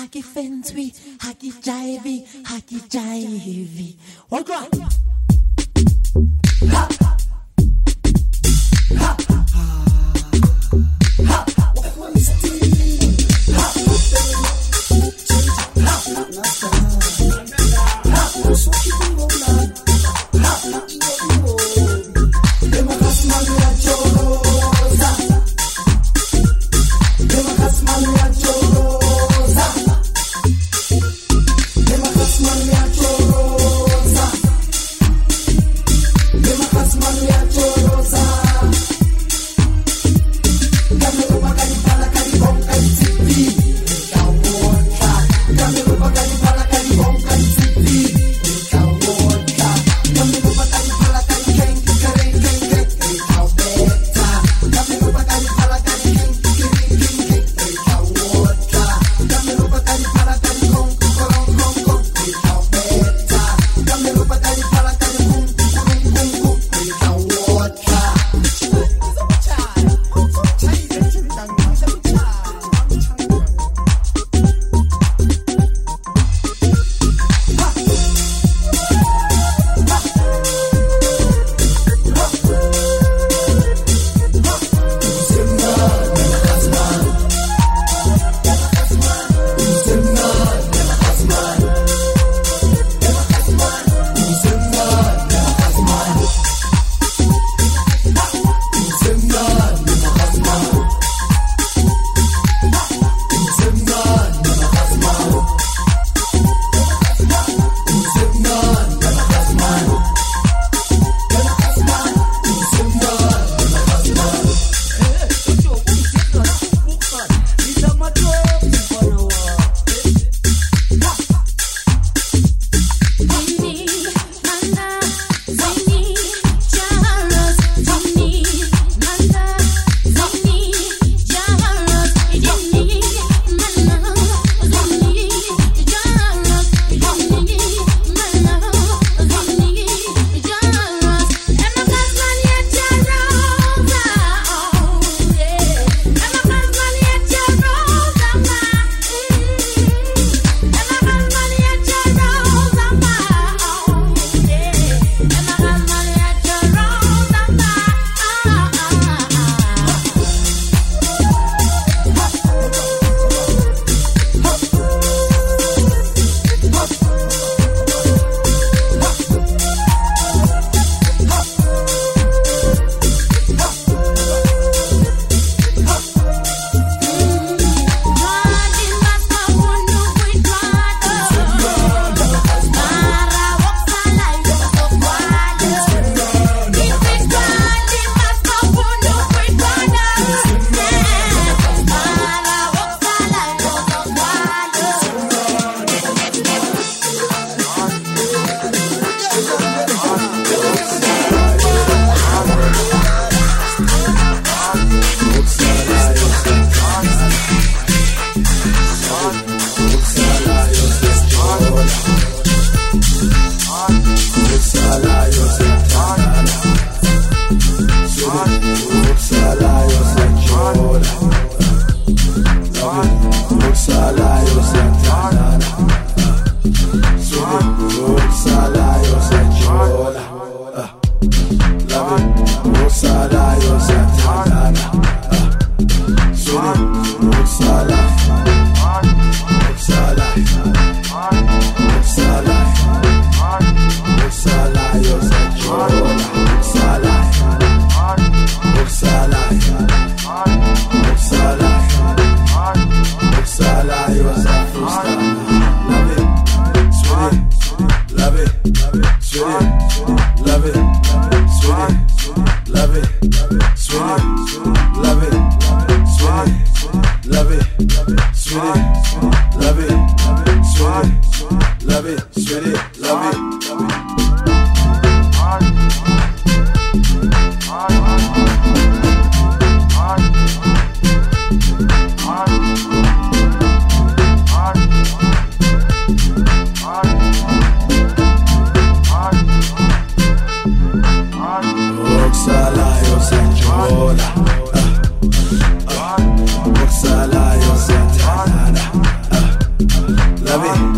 haki fensui, haki jivey, haki jivey. Walk on. Ha ha ha ha I've got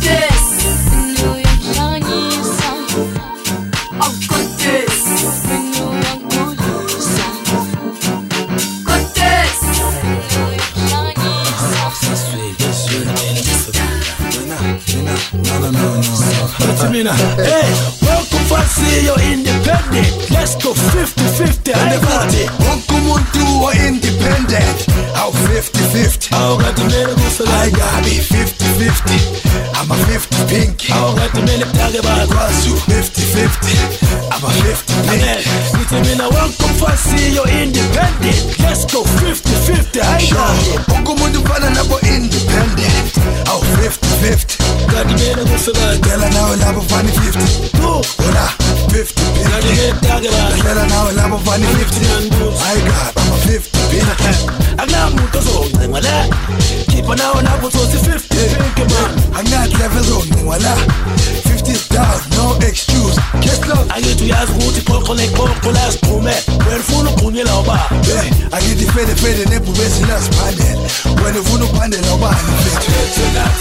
this. morning. Hey, welcome fancy, you're independent. Let's go 50-50 and the party. Welcome on to independent. How 50-50? I'll get the minute I gotta be 50-50. I'm a 50 pink. I'll get the minute talk about Rasu. 50-50. I'm a 50 pink. With the minute, welcome fancy, you're independent. Let's go 50-50. I got it. Welcome on to banana for independent. How 50-50? Got the minute for that. Tell her now, love of 50. No, hola, 50 pink. Got the minute talk about. Tell her now, love of 50. I got it. I'm a 50. I'm not moving on, keep an hour now, but 50. I'm not level on, voila. 50's down, no excuse. Guess love. I get to ask who to call, collect, last promet. When full of Punya Loba, I get the fed, and everybody's last panel. When the full of Pandel Loba,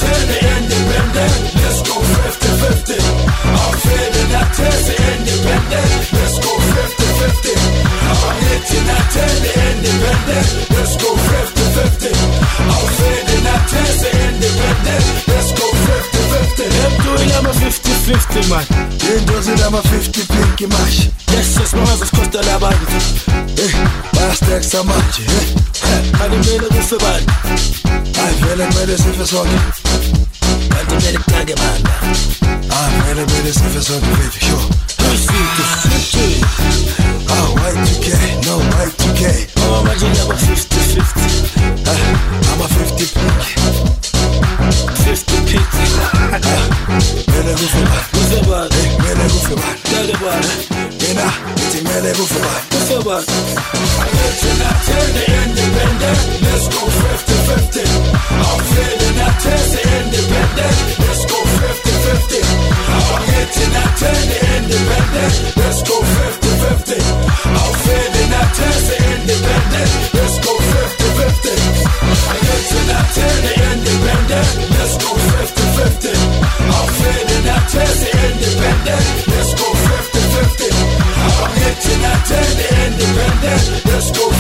independent. Let's go 50-50. I'm feeling that test independent. Let's go 50-50. I'm hitting that test independent. Let's go 50-50. I'll fade in that test independent. Let's go 50-50. I'm doing I'm a 50-50 man. Then does it I'm a 50 pinky mash. Yes, yes, my hands cost a lot. Bastards are much. I don't feel it with the bad. I feel it with the surface on it. I don't feel it like a man. I feel it with the surface on it. Sure. Oh, Y2K, no Y2K. Oh, I'm a 50-50. I'm a 50 pink. I'm hitting that test independent. Let's go 50-50. I'm feeling that test independent. Let's go 50-50. I'm hitting that test independent. Let's go 50-50. I'm feeling that test independent. Let's go 50-50. I'm hitting that test independent. Let's go 50-50. I'm feeling that test independent. Let's go 50-50. I'm hitting that test independent. Let's go 50-50.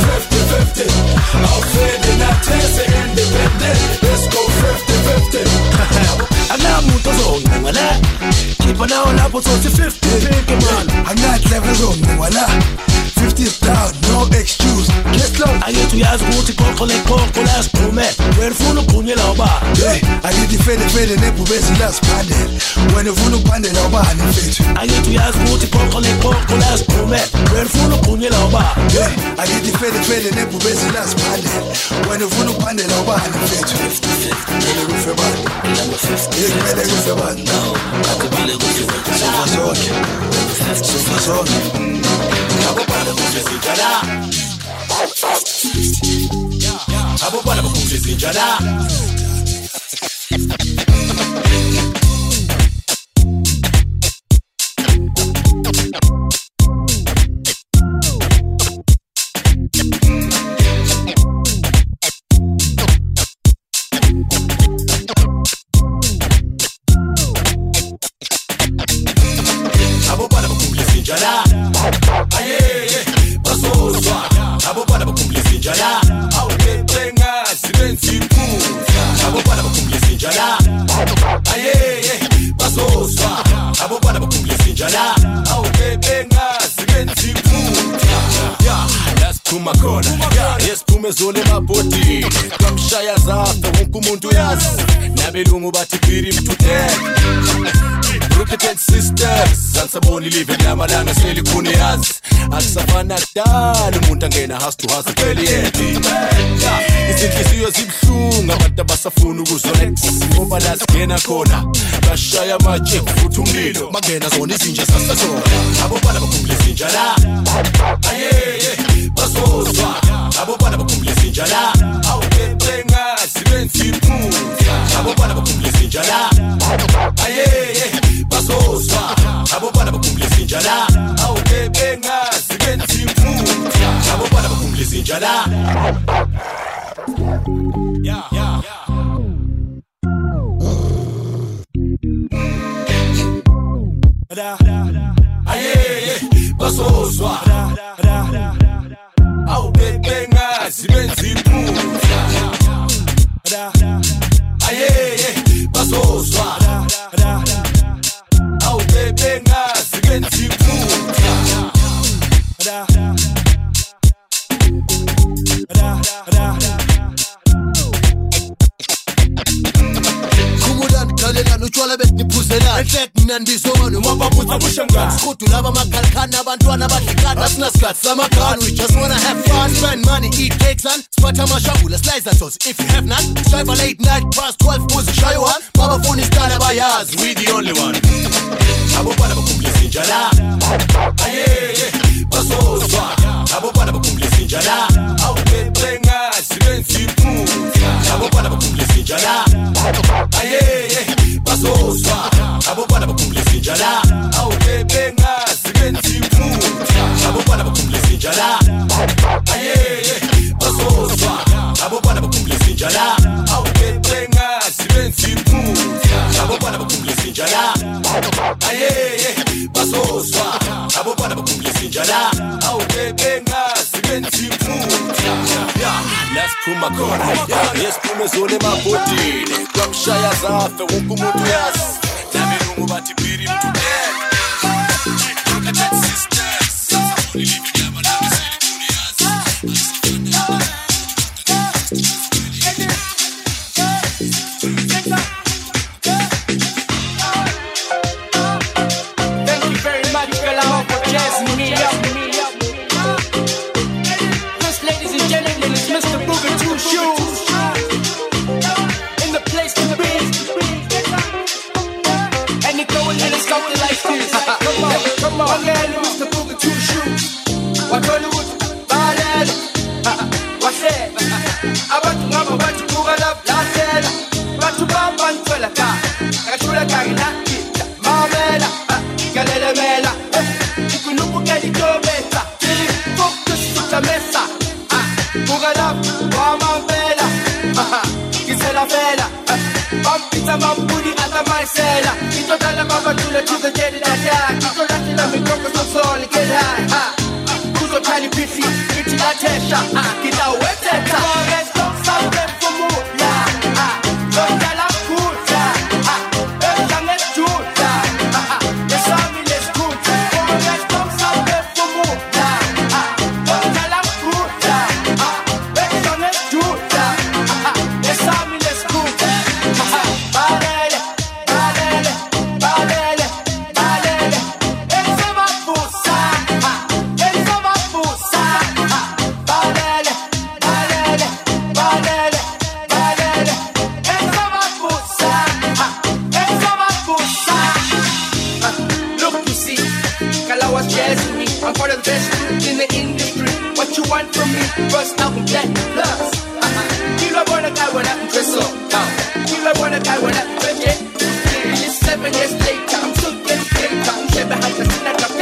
I'm feeling that test independent. Let's go 50-50. I'm not moving on, voila. Keep an eye on up with 50. I'm not level on, voila. 50's down, no excuse. Get low. I get to ask who to call last promet. When full of Punya Loba, I get the fed, and everybody's last panel. When full of Pandel Loba, and fit. I get to ask who to call last promet. When full of Punya Loba, I get the fed, and everybody's last panel. When full of Pandel Loba, and fit. 50. It's better with the one. No, I could be like with you. So far, so on. I'm a part of house to house, izinhliziyo zibuhlungu abantu abasafuna ukuzonex ngoba lazingena khona bashaya amatshe futhi umlilo mangena zona izinja sasazona abobana bakhulisa inja la ayeye basozwa abobana bakhulisa inja la awuqenga sibenzi impunzi abobana bakhulisa inja la ayeye basozwa abobana bakhulisa inja la awuqenga sibenzi impunzi. We just wanna have fun, spend money, eat cakes and spatter my shabula slice and sauce. If you have none, strive a late night past 12 pose shy one. Baba phone is done by us, we the only one. Abu Baba complex in Jala. Aye, Basso Swa. Abu Baba complex in Jala. Out there playing us, Renzi Poo. Abu Baba complex in Jala. Aye, Basso Swa. Abu Baba complex in Jala. Out there playing us, Renzi Poo. Abu Baba complex in Jala. Aye, Basso Swa. Abu Baba complex in Jala. Out there playing us, Renzi Poo. Abu Baba complex in Jala. Aye, Basso Swa. Abu Baba complex in Jala. Out there playing us, Renzi Poo. Let's pull my car. Yes, pull me zone my body. Drop shy as a fe wuku mutu yas. Dami rungu bati piri mtu dead. Look at that sister. We live in Yama, now we say the Juniors. Thank you very much, Bella, for jazzing me up. This, ladies and gentlemen, is Mr. Booger Two Shoes. In the place to be. And it's going and it's going like this. Come on, come on. My man, Mr. Booger Two Shoes. What's Hollywood? Badass. What's that? I want to Google up last head. But to bump and fell a car. I should have carried that kid. My man, Galadamela. If we look at the job, better. Focus to the mesa. Google up, Mama Bella. It's a fella. Bump it a man, put it at the myself. It's not a mama to the children that I got. It's not a little bit of a soul, get high. Tiny pity, pretty attention. Get out with that. Forest, don't stop them for more. Don't tell us cool. Don't tell us cool. It's all in the school. Forest, don't stop them for more. Don't tell us cool. Don't tell us cool. It's all in the school. Balele, balele, balele, balele. It's my foot. From me, first album, Black Plus. You don't want a guy when I can dress up. You don't want a guy when I can dress up. It's 7 years later, I'm still getting paid. I'm behind the scene, I got